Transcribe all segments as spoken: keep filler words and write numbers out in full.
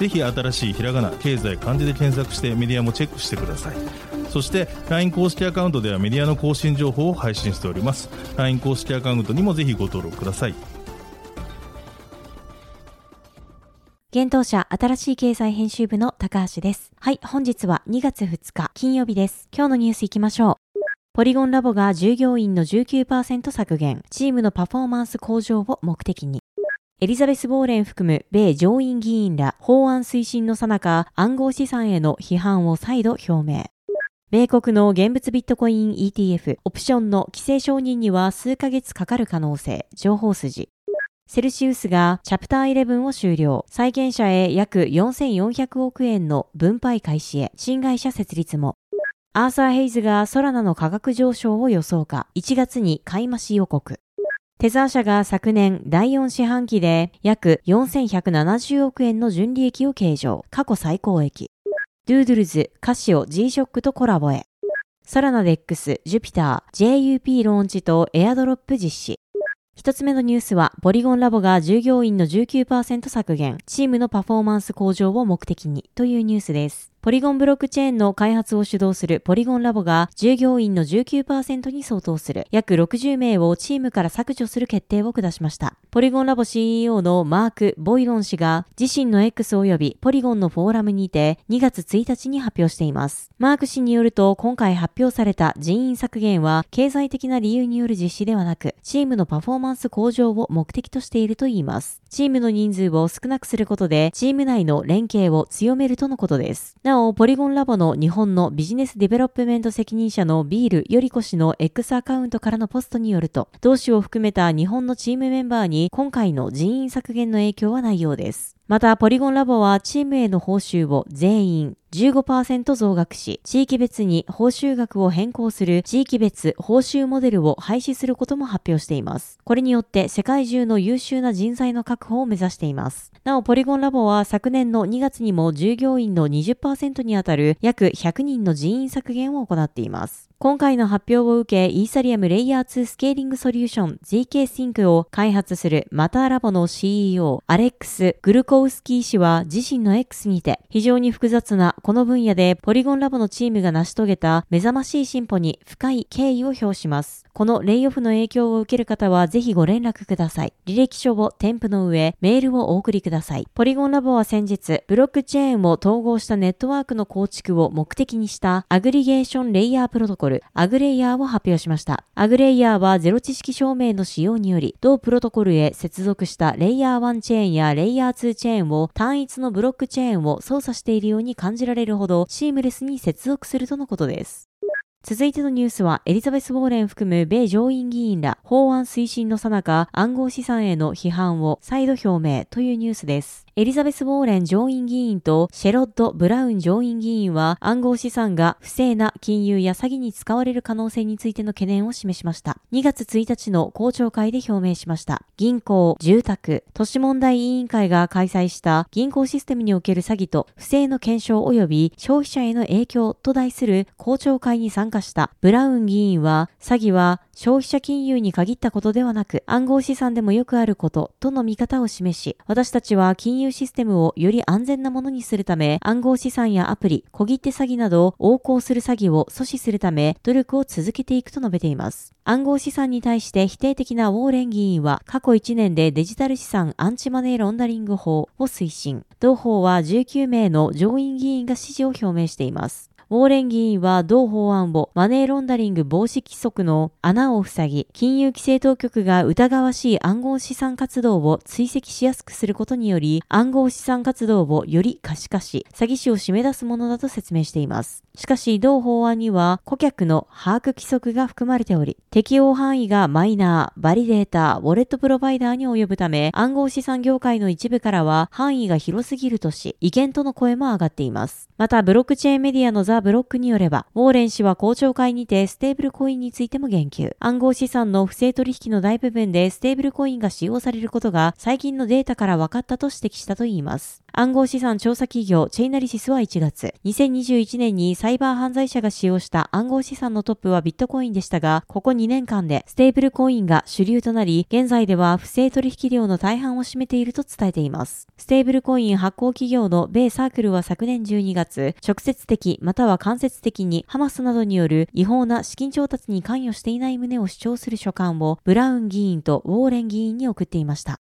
ぜひ新しいひらがな、経済、漢字で検索してメディアもチェックしてください。そして ライン 公式アカウントではメディアの更新情報を配信しております。 ライン 公式アカウントにもぜひご登録ください。現当社新しい経済編集部の高橋です。はい、本日はにがつふつか金曜日です。今日のニュースいきましょう。ポリゴンラボが従業員の じゅうきゅうパーセント 削減、チームのパフォーマンス向上を目的に。エリザベス・ボーレン含む米上院議員ら法案推進の最中、暗号資産への批判を再度表明。米国の現物ビットコイン イーティーエフ、オプションの規制承認には数ヶ月かかる可能性、情報筋。セルシウスがチャプターじゅういちを終了、債権者へ約よんせんよんひゃくおくえんの分配開始へ、新会社設立も。アーサー・ヘイズがソラナの価格上昇を予想か、いちがつに買い増し予告。テザー社が昨年だいよん四半期で約よんせんひゃくななじゅうおくえんの純利益を計上、過去最高益。ドゥードゥルズ、カシオ、G-Shock とコラボへ。ソラナ デックス、Jupiter、ジェイユーピー ローンチとエアドロップ実施。一つ目のニュースは、ポリゴンラボが従業員の じゅうきゅうパーセント 削減、チームのパフォーマンス向上を目的にというニュースです。ポリゴンブロックチェーンの開発を主導するポリゴンラボが、従業員の じゅうきゅうパーセント に相当する約ろくじゅうめいをチームから削除する決定を下しました。ポリゴンラボ シーイーオー のマーク・ボイロン氏が、自身の X 及びポリゴンのフォーラムにてにがつついたちに発表しています。マーク氏によると、今回発表された人員削減は、経済的な理由による実施ではなく、チームのパフォーマンスパフォーマンス向上を目的としているといいます。チームの人数を少なくすることで、チーム内の連携を強めるとのことです。なお、ポリゴンラボの日本のビジネスデベロップメント責任者のビールよりこ氏の X アカウントからのポストによると、同氏を含めた日本のチームメンバーに今回の人員削減の影響はないようです。また、ポリゴンラボはチームへの報酬を全員 じゅうごパーセント 増額し、地域別に報酬額を変更する地域別報酬モデルを廃止することも発表しています。これによって世界中の優秀な人材の確保を目指しています。なお、ポリゴンラボは昨年のにがつにも従業員の にじゅっパーセント にあたる約ひゃくにんの人員削減を行っています。今回の発表を受け、イーサリアムレイヤーツースケーリングソリューション ジーケースインク を開発するマターラボの シーイーオー アレックス・グルコウスキー氏は自身の X にて、非常に複雑なこの分野でポリゴンラボのチームが成し遂げた目覚ましい進歩に深い敬意を表します。このレイオフの影響を受ける方はぜひご連絡ください。履歴書を添付の上、メールをお送りください。ポリゴンラボは先日、ブロックチェーンを統合したネットワークの構築を目的にしたアグリゲーションレイヤープロトコルアグレイヤーを発表しました。アグレイヤーはゼロ知識証明の使用により、同プロトコルへ接続したレイヤーいちチェーンやレイヤーにチェーンを単一のブロックチェーンを操作しているように感じられるほどシームレスに接続するとのことです。続いてのニュースは、エリザベス・ウォーレン含む米上院議員ら法案推進の最中、暗号資産への批判を再度表明というニュースです。エリザベス・ウォーレン上院議員とシェロッド・ブラウン上院議員は、暗号資産が不正な金融や詐欺に使われる可能性についての懸念を示しました。にがつついたちの公聴会で表明しました。銀行、住宅、都市問題委員会が開催した銀行システムにおける詐欺と不正の検証及び消費者への影響と題する公聴会に参加したブラウン議員は、詐欺は消費者金融に限ったことではなく、暗号資産でもよくあることとの見方を示し、私たちは金融システムをより安全なものにするため、暗号資産やアプリ、小切手詐欺など横行する詐欺を阻止するため努力を続けていくと述べています。暗号資産に対して否定的なウォーレン議員は、過去いちねんでデジタル資産アンチマネーロンダリング法を推進。同法はじゅうきゅうめいの上院議員が支持を表明しています。ウォーレン議員は同法案をマネーロンダリング防止規則の穴を塞ぎ、金融規制当局が疑わしい暗号資産活動を追跡しやすくすることにより、暗号資産活動をより可視化し、詐欺師を締め出すものだと説明しています。しかし、同法案には顧客の把握規則が含まれており、適用範囲がマイナー、バリデータ、ウォレットプロバイダーに及ぶため、暗号資産業界の一部からは範囲が広すぎるとし、違憲との声も上がっています。また、ブロックチェーンメディアのザ・ブロックによれば、ウォーレン氏は公聴会にてステーブルコインについても言及。暗号資産の不正取引の大部分でステーブルコインが使用されることが最近のデータから分かったと指摘したといいます。暗号資産調査企業チェイナリシスはいちがつ、にせんにじゅういちねんにサイバー犯罪者が使用した暗号資産のトップはビットコインでしたが、ここにねんかんでステーブルコインが主流となり、現在では不正取引量の大半を占めていると伝えています。ステーブルコイン発行企業の米サークルは昨年じゅうにがつ、直接的または間接的にハマスなどによる違法な資金調達に関与していない旨を主張する書簡をブラウン議員とウォーレン議員に送っていました。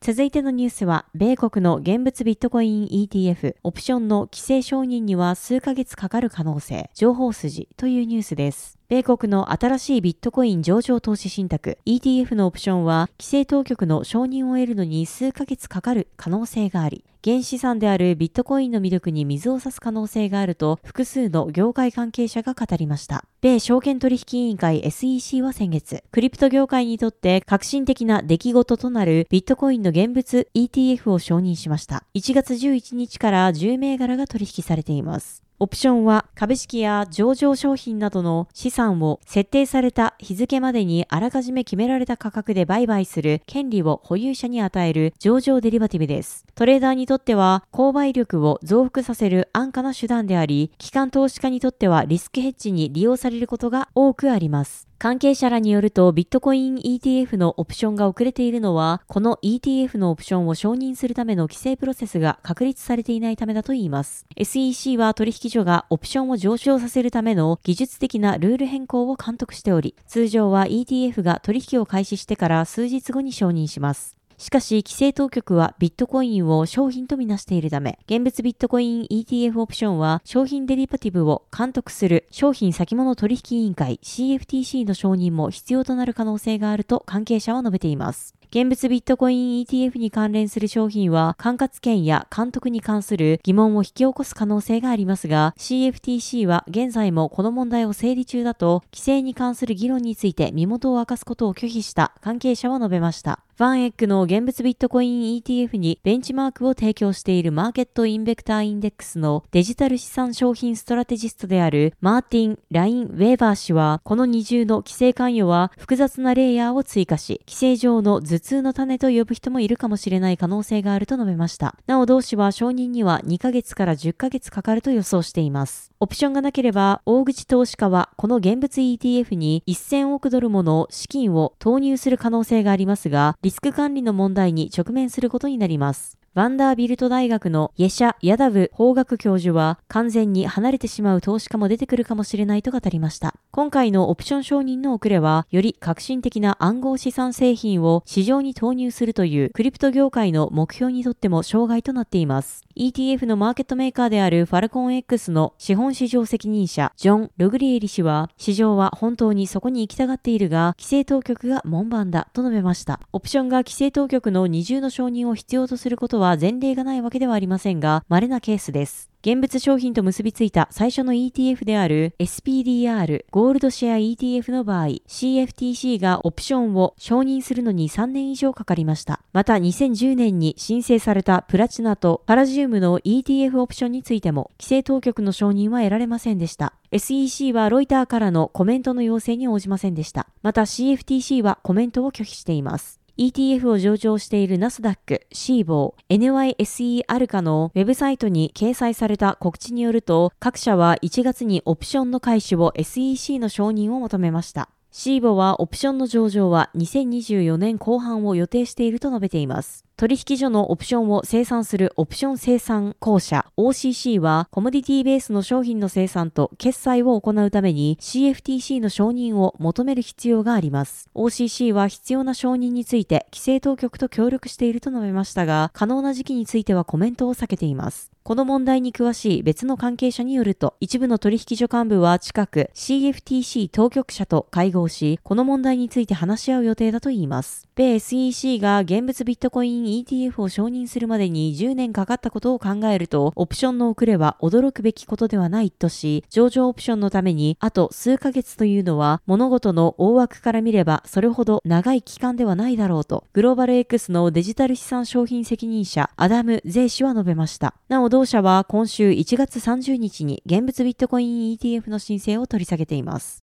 続いてのニュースは、米国の現物ビットコイン イーティーエフ、オプションの規制承認には数ヶ月かかる可能性、情報筋というニュースです。米国の新しいビットコイン上場投資信託 イーティーエフ のオプションは規制当局の承認を得るのに数ヶ月かかる可能性があり、原資産であるビットコインの魅力に水を差す可能性があると複数の業界関係者が語りました。米証券取引委員会 エスイーシー は先月、クリプト業界にとって革新的な出来事となるビットコインの現物 イーティーエフ を承認しました。いちがつじゅういちにちからじゅうめいがらが取引されています。オプションは株式や上場商品などの資産を設定された日付までにあらかじめ決められた価格で売買する権利を保有者に与える上場デリバティブです。トレーダーにとっては購買力を増幅させる安価な手段であり、機関投資家にとってはリスクヘッジに利用されることが多くあります。関係者らによると、ビットコイン イーティーエフ のオプションが遅れているのは、この イーティーエフ のオプションを承認するための規制プロセスが確立されていないためだといいます。エスイーシー は取引所がオプションを上昇させるための技術的なルール変更を監督しており、通常は イーティーエフ が取引を開始してから数日後に承認します。しかし、規制当局はビットコインを商品とみなしているため、現物ビットコイン イーティーエフ オプションは商品デリバティブを監督する商品先物取引委員会 シーエフティーシー の承認も必要となる可能性があると関係者は述べています。現物ビットコイン イーティーエフ に関連する商品は管轄権や監督に関する疑問を引き起こす可能性がありますが、 シーエフティーシー は現在もこの問題を整理中だと、規制に関する議論について身元を明かすことを拒否した関係者は述べました。ファンエッグの現物ビットコイン イーティーエフ にベンチマークを提供しているマーケットインベクターインデックスのデジタル資産商品ストラテジストであるマーティン・ライン・ウェーバー氏は、この二重の規制関与は複雑なレイヤーを追加し、規制上の頭痛の種と呼ぶ人もいるかもしれない可能性があると述べました。なお、同氏は承認にはにかげつからじゅっかげつかかると予想しています。オプションがなければ、大口投資家はこの現物 イーティーエフ にせんおくドルもの資金を投入する可能性がありますが、リスク管理の問題に直面することになります。バンダービルト大学のイェシャ・ヤダブ法学教授は、完全に離れてしまう投資家も出てくるかもしれないと語りました。今回のオプション承認の遅れは、より革新的な暗号資産製品を市場に投入するというクリプト業界の目標にとっても障害となっています。イーティーエフ のマーケットメーカーであるファルコン X の資本市場責任者ジョン・ログリエリ氏は、市場は本当にそこに行きたがっているが、規制当局が門番だと述べました。オプションが規制当局の二重の承認を必要とすることは前例がないわけではありませんが、稀なケースです。現物商品と結びついた最初の イーティーエフ である エスピーディーアール ゴールドシェア イーティーエフ の場合、 シーエフティーシー がオプションを承認するのにさんねんいじょうかかりました。またにせんじゅうねんに申請されたプラチナとパラジウムの イーティーエフ オプションについても規制当局の承認は得られませんでした。 エスイーシー はロイターからのコメントの要請に応じませんでした。また シーエフティーシー はコメントを拒否しています。イーティーエフ を上場しているナスダック、シーボー、エヌワイエスイー アルカのウェブサイトに掲載された告知によると、各社はいちがつにオプションの開始を エスイーシー の承認を求めました。シーボはオプションの上場はにせんにじゅうよねんこう半を予定していると述べています。取引所のオプションを生産するオプション生産公社 オーシーシー は、コモディティベースの商品の生産と決済を行うために シーエフティーシー の承認を求める必要があります。オーシーシー は必要な承認について規制当局と協力していると述べましたが、可能な時期についてはコメントを避けています。この問題に詳しい別の関係者によると、一部の取引所幹部は近く シーエフティーシー 当局者と会合し、この問題について話し合う予定だといいます。米 エスイーシー が現物ビットコイン イーティーエフ を承認するまでにじゅうねんかかったことを考えると、オプションの遅れは驚くべきことではないとし、上場オプションのためにあと数ヶ月というのは物事の大枠から見ればそれほど長い期間ではないだろうと、グローバル X のデジタル資産商品責任者アダム・ゼイ氏は述べました。なお同社は今週いちがつさんじゅうにちに現物ビットコイン イーティーエフ の申請を取り下げています。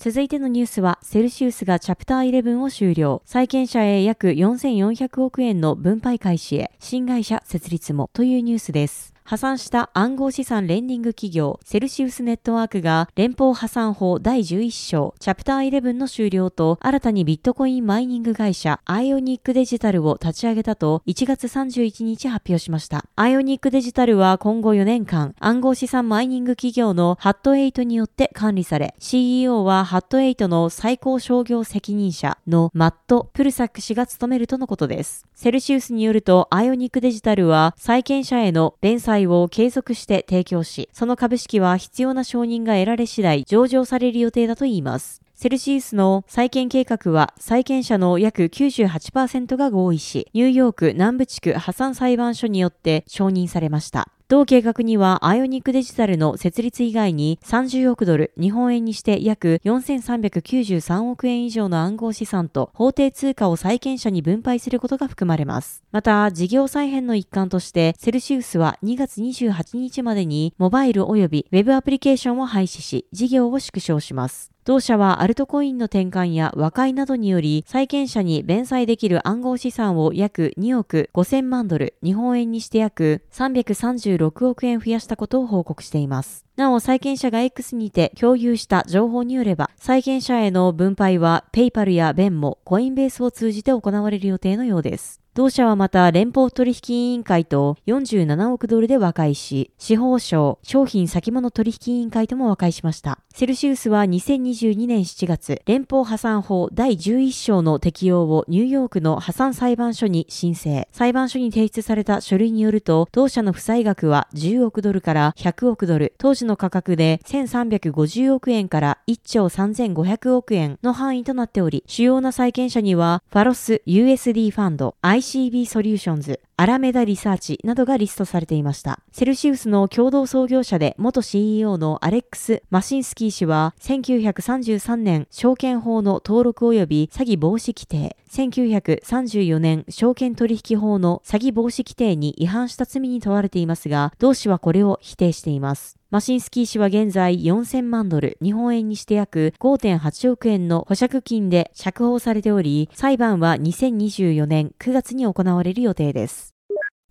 続いてのニュースは、セルシウスがチャプターじゅういちを終了。債権者へ約よんせんよんひゃくおくえんの分配開始へ、新会社設立もというニュースです。破産した暗号資産レンディング企業セルシウスネットワークが連邦破産法だいじゅういっしょうチャプターじゅういちの終了と新たにビットコインマイニング会社アイオニックデジタルを立ち上げたといちがつさんじゅういちにち発表しました。アイオニックデジタルは今後よねんかん暗号資産マイニング企業のハットエイトによって管理され、 シーイーオー はハットエイトの最高商業責任者のマット・プルサック氏が務めるとのことです。セルシウスによるとアイオニックデジタルは債権者への弁済を継続して提供し、その株式は必要な承認が得られ次第上場される予定だといいます。セルシウスの債権計画は債権者の約 きゅうじゅうはちパーセント が合意し、ニューヨーク南部地区破産裁判所によって承認されました。同計画にはアイオニックデジタルの設立以外にさんじゅうおくドル、日本円にして約よんせんさんびゃくきゅうじゅうさんおくえん以上の暗号資産と法定通貨を債権者に分配することが含まれます。また、事業再編の一環として、セルシウスはにがつにじゅうはちにちまでにモバイル及びウェブアプリケーションを廃止し、事業を縮小します。同社はアルトコインの転換や和解などにより債権者に弁済できる暗号資産を約におくごせんまんドル、日本円にして約さんびゃくさんじゅうろくおくえん増やしたことを報告しています。なお、債権者が X にて共有した情報によれば、債権者への分配はペイパルやベンモ、コインベースを通じて行われる予定のようです。同社はまた連邦取引委員会とよんじゅうななおくドルで和解し、司法省商品先物取引委員会とも和解しました。セルシウスはにせんにじゅうにねんしちがつ、連邦破産法だいじゅういっしょうの適用をニューヨークの破産裁判所に申請。裁判所に提出された書類によると、同社の負債額はじゅうおくドルからひゃくおくドル、当時の価格でせんさんびゃくごじゅうおくえんからいっちょうさんぜんごひゃくおくえんの範囲となっており、主要な債権者にはファロス ユーエスディー ファンド、アイシービー ソリューションズ、アラメダリサーチなどがリストされていました。セルシウスの共同創業者で元 シーイーオー のアレックス・マシンスキー氏はせんきゅうひゃくさんじゅうさんねん証券法の登録及び詐欺防止規定、せんきゅうひゃくさんじゅうよねん証券取引法の詐欺防止規定に違反した罪に問われていますが、同氏はこれを否定しています。マシンスキー氏は現在よんせんまんドル、日本円にして約 ごてんはちおくえんの保釈金で釈放されており、裁判はにせんにじゅうよねんくがつに行われる予定です。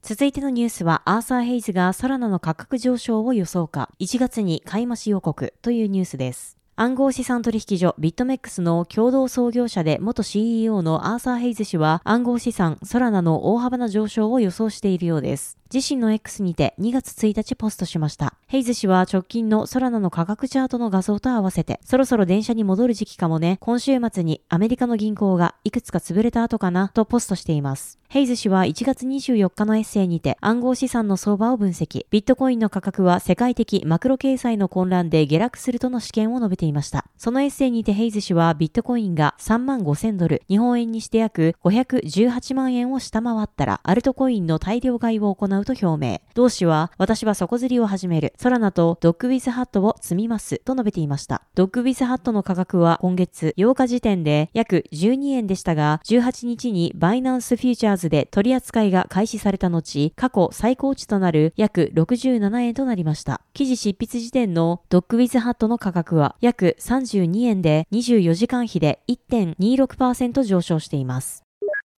続いてのニュースは、アーサー・ヘイズがソラナの価格上昇を予想か、いちがつに買い増し予告というニュースです。暗号資産取引所ビットメックスの共同創業者で元 シーイーオー のアーサー・ヘイズ氏は暗号資産ソラナの大幅な上昇を予想しているようです。自身の X にてにがつついたちポストしました。ヘイズ氏は直近のソラナの価格チャートの画像と合わせて、そろそろ電車に戻る時期かもね、今週末にアメリカの銀行がいくつか潰れた後かなとポストしています。ヘイズ氏はいちがつにじゅうよっかのエッセイにて暗号資産の相場を分析、ビットコインの価格は世界的マクロ経済の混乱で下落するとの試見を述べていました。そのエッセイにてヘイズ氏はビットコインがさんまんごせんドル、日本円にして約ごひゃくじゅうはちまんえんを下回ったらアルトコインの大量買いを行うと表明。同氏は私は底釣りを始める、ソラナとドッグウィズハットを積みますと述べていました。ドッグウィズハットの価格は今月ようか時点で約じゅうにえんでしたが、じゅうはちにちにバイナンスフューチャーで取り扱いが開始された後、過去最高値となる約ろくじゅうななえんとなりました。記事執筆時点のドッグウィズハットの価格は約さんじゅうにえんでにじゅうよじかんひで いってんにろくパーセント 上昇しています。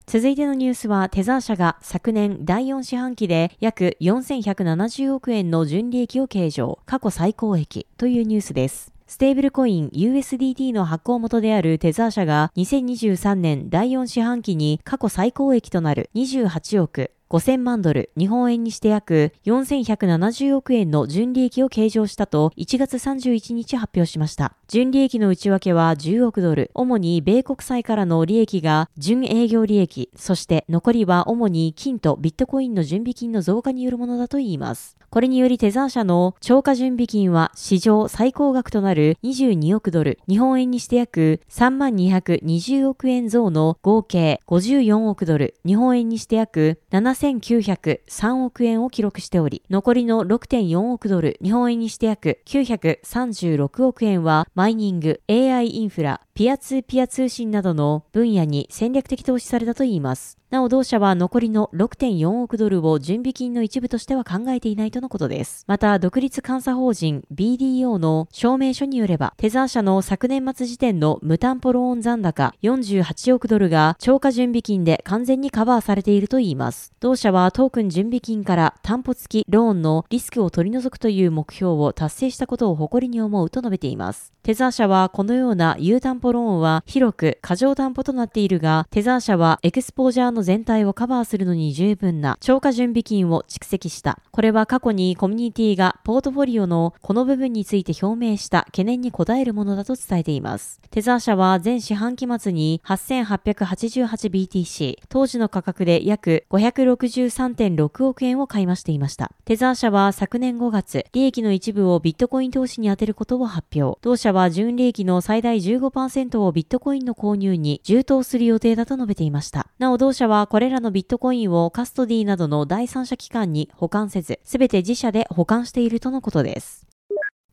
続いてのニュースは、テザー社が昨年だいよんしはんきで約よんせんひゃくななじゅうおくえんの純利益を計上、過去最高益というニュースです。ステーブルコイン ユーエスディーティー の発行元であるテザー社がにせんにじゅうさんねんだいよんしはんきに過去最高益となるにじゅうはちおくごせんまんドル、日本円にして約よんせんひゃくななじゅうおくえんの純利益を計上したといちがつさんじゅういちにち発表しました。純利益の内訳はじゅうおくドル、主に米国債からの利益が純営業利益、そして残りは主に金とビットコインの準備金の増加によるものだといいます。これによりテザー社の超過準備金は史上最高額となるにじゅうにおくドル、日本円にして約さんまんにひゃくにじゅうおくえん増の合計ごじゅうよんおくドル、日本円にして約ななせんきゅうひゃくさんおくえんを記録しており、残りの ろくてんよんおくドル、日本円にして約きゅうひゃくさんじゅうろくおくえんはマイニング、エーアイ インフラ、ピアツーピア通信などの分野に戦略的投資されたといいます。なお同社は残りの ろくてんよんおくドルを準備金の一部としては考えていないとのことです。また、独立監査法人 ビーディーオー の証明書によれば、テザー社の昨年末時点の無担保ローン残高よんじゅうはちおくドルが超過準備金で完全にカバーされているといいます。同社はトークン準備金から担保付きローンのリスクを取り除くという目標を達成したことを誇りに思うと述べています。テザー社はこのような有担保ローンは広く過剰担保となっているが、テザー社はエクスポージャーの全体をカバーするのに十分な超過準備金を蓄積した。これは過去にコミュニティがポートフォリオのこの部分について表明した懸念に応えるものだと伝えています。テザー社は前四半期末に はっせんはっぴゃくはちじゅうはちビーティーシー、当時の価格で約 ごひゃくろくじゅうさんてんろくおくえんを買い増していました。テザー社は昨年ごがつ、利益の一部をビットコイン投資に充てることを発表。同社は純利益の最大 じゅうごパーセント をビットコインの購入に充当する予定だと述べていました。なお同社はこれらのビットコインをカストディなどの第三者機関に保管せず、すべて自社で保管しているとのことです。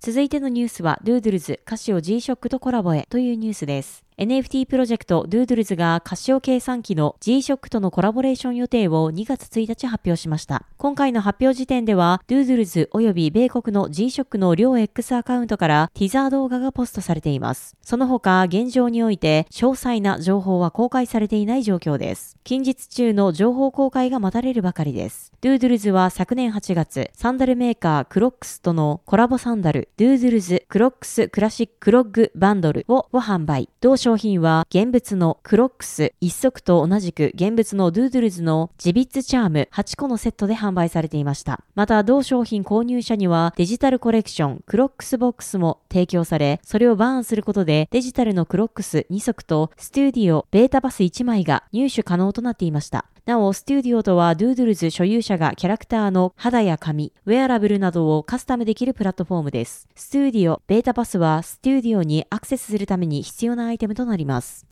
続いてのニュースは、ドゥードゥルズ、カシオ ジーショック とコラボへというニュースです。エヌエフティー プロジェクト ドゥードゥルズ がカシオ計算機の G-Shock とのコラボレーション予定をにがつついたち発表しました。今回の発表時点では ドゥードゥルズ 及び米国の G-Shock の両 X アカウントからティザー動画がポストされています。その他、現状において詳細な情報は公開されていない状況です。近日中の情報公開が待たれるばかりです。ドゥードゥルズ は昨年はちがつ、サンダルメーカークロックスとのコラボサンダル ドゥードゥルズ クロックスクラシッククロッグバンドルを販売。商品は現物のクロックス一足と同じく現物のドゥードゥルズのジビッツチャームはっこのセットで販売されていました。また同商品購入者にはデジタルコレクションクロックスボックスも提供され、それをバーンすることでデジタルのクロックスにそくとスタジオベータパスいちまいが入手可能となっていました。なお、スタジオとはドゥードゥルズ所有者がキャラクターの肌や髪、ウェアラブルなどをカスタムできるプラットフォームです。スタジオベータパスはスタジオにアクセスするために必要なアイテムとなります。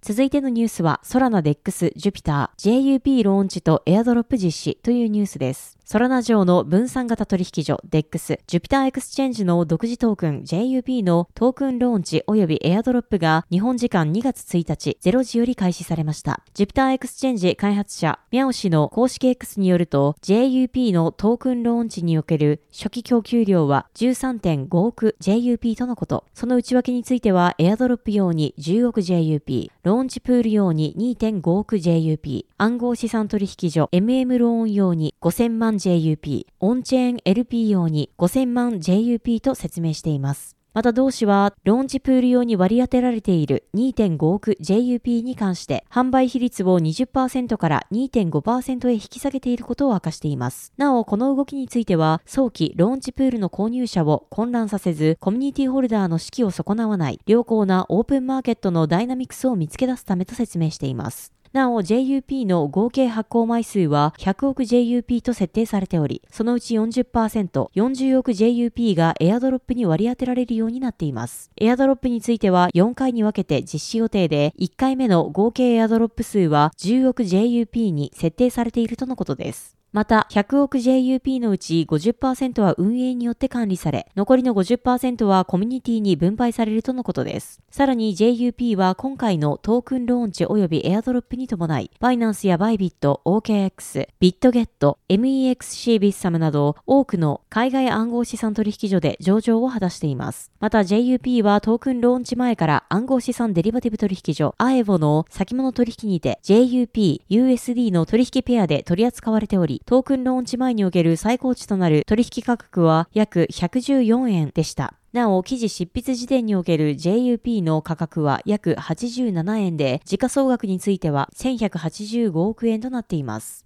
続いてのニュースは、ソラナ デックス、ジュピター、ジェーユーピー ローンチとエアドロップ実施というニュースです。ソラナ上の分散型取引所 デックス、ジュピターエクスチェンジの独自トークン ジェーユーピー のトークンローンチ及びエアドロップが日本時間にがつついたちれいじより開始されました。ジュピターエクスチェンジ開発者ミャオ氏の公式 X によると ジェーユーピー のトークンローンチにおける初期供給量は じゅうさんてんごおく ジェーユーピー とのこと。その内訳についてはエアドロップ用にじゅうおく ジェーユーピー、ローンチプール用に にてんごおく ジェーユーピー、暗号資産取引所 エムエム ローン用にごせんまん ジェーユーピー、オンチェーン エルピー 用にごせんまん ジェーユーピー と説明しています。また同氏は、ローンチプール用に割り当てられている にてんごおく ジェーユーピー に関して、販売比率を にじゅっパーセント から にてんごパーセント へ引き下げていることを明かしています。なお、この動きについては、早期ローンチプールの購入者を混乱させず、コミュニティホルダーの士気を損なわない、良好なオープンマーケットのダイナミクスを見つけ出すためと説明しています。なお ジェーユーピー の合計発行枚数はひゃくおく ジェーユーピー と設定されており、そのうち よんじゅっパーセント、よんじゅうおく ジェーユーピー がエアドロップに割り当てられるようになっています。エアドロップについてはよんかいに分けて実施予定で、いっかいめの合計エアドロップ数はじゅうおく ジェーユーピー に設定されているとのことです。また、ひゃくおく ジェーユーピー のうち ごじゅっパーセント は運営によって管理され、残りの ごじゅっパーセント はコミュニティに分配されるとのことです。さらに ジェーユーピー は今回のトークンローンチ及びエアドロップに伴い、バイナンスやバイビット、オーケーエックス、ビットゲット、エムイーエックスシー ビッサムなど多くの海外暗号資産取引所で上場を果たしています。また ジェーユーピー はトークンローンチ前から暗号資産デリバティブ取引所 アエヴォ の先物取引にて ジェーユーピー、ユーエスディー の取引ペアで取り扱われており、トークンローンチ前における最高値となる取引価格は約ひゃくじゅうよんえんでした。なお、記事執筆時点における ジェーユーピー の価格は約はちじゅうななえんで、時価総額についてはせんひゃくはちじゅうごおくえんとなっています。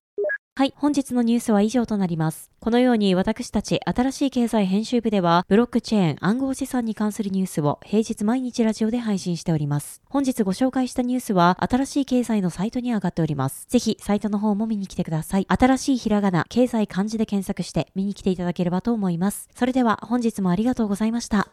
はい、本日のニュースは以上となります。このように私たち新しい経済編集部では、ブロックチェーン暗号資産に関するニュースを平日毎日ラジオで配信しております。本日ご紹介したニュースは新しい経済のサイトに上がっております。ぜひサイトの方も見に来てください。新しいひらがな、経済漢字で検索して見に来ていただければと思います。それでは本日もありがとうございました。